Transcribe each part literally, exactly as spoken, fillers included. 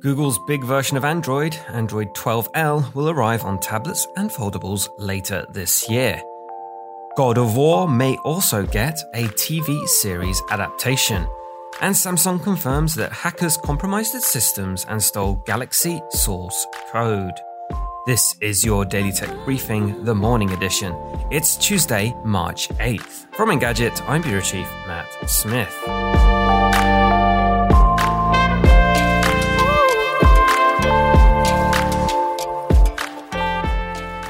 Google's big version of Android, Android twelve L, will arrive on tablets and foldables later this year. God of War may also get a T V series adaptation, and Samsung confirms that hackers compromised its systems and stole Galaxy source code. This is your Daily Tech Briefing, the morning edition. It's Tuesday, March eighth. From Engadget, I'm Bureau Chief Matt Smith.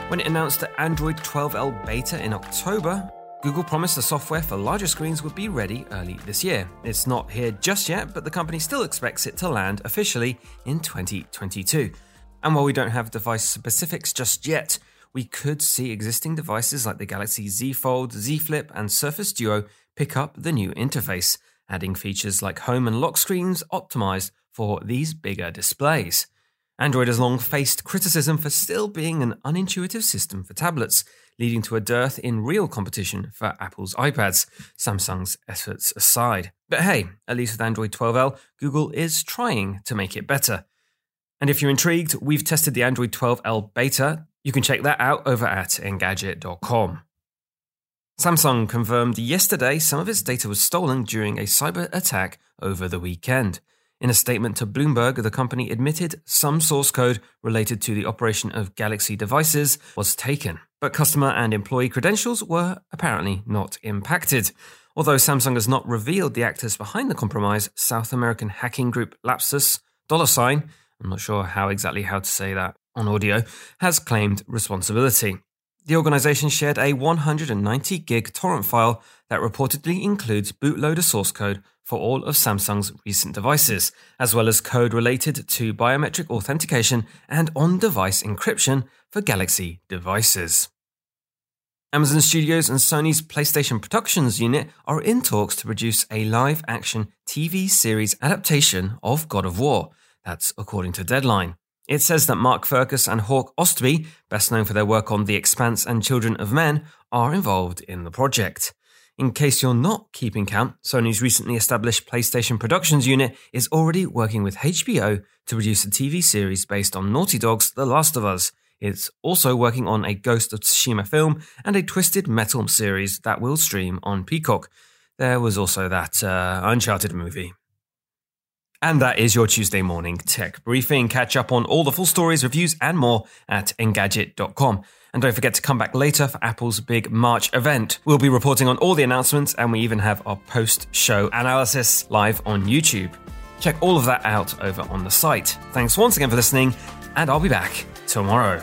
When it announced the Android twelve L beta in October, Google promised the software for larger screens would be ready early this year. It's not here just yet, but the company still expects it to land officially in twenty twenty-two. And while we don't have device specifics just yet, we could see existing devices like the Galaxy Z Fold, Z Flip, and Surface Duo pick up the new interface, adding features like home and lock screens optimized for these bigger displays. Android has long faced criticism for still being an unintuitive system for tablets, leading to a dearth in real competition for Apple's iPads, Samsung's efforts aside. But hey, at least with Android twelve L, Google is trying to make it better. And if you're intrigued, we've tested the Android twelve L beta. You can check that out over at engadget dot com. Samsung confirmed yesterday some of its data was stolen during a cyber attack over the weekend. In a statement to Bloomberg, the company admitted some source code related to the operation of Galaxy devices was taken, but customer and employee credentials were apparently not impacted. Although Samsung has not revealed the actors behind the compromise, South American hacking group Lapsus, dollar sign, I'm not sure how exactly how to say that on audio, has claimed responsibility. The organization shared a one hundred ninety gig torrent file that reportedly includes bootloader source code for all of Samsung's recent devices, as well as code related to biometric authentication and on-device encryption for Galaxy devices. Amazon Studios and Sony's PlayStation Productions unit are in talks to produce a live-action T V series adaptation of God of War. That's according to Deadline. It says that Mark Fergus and Hawk Ostby, best known for their work on The Expanse and Children of Men, are involved in the project. In case you're not keeping count, Sony's recently established PlayStation Productions unit is already working with H B O to produce a T V series based on Naughty Dog's The Last of Us. It's also working on a Ghost of Tsushima film and a Twisted Metal series that will stream on Peacock. There was also that uh, Uncharted movie. And that is your Tuesday morning tech briefing. Catch up on all the full stories, reviews, and more at engadget dot com. And don't forget to come back later for Apple's big March event. We'll be reporting on all the announcements, and we even have our post-show analysis live on YouTube. Check all of that out over on the site. Thanks once again for listening, and I'll be back tomorrow.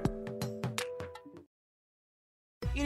It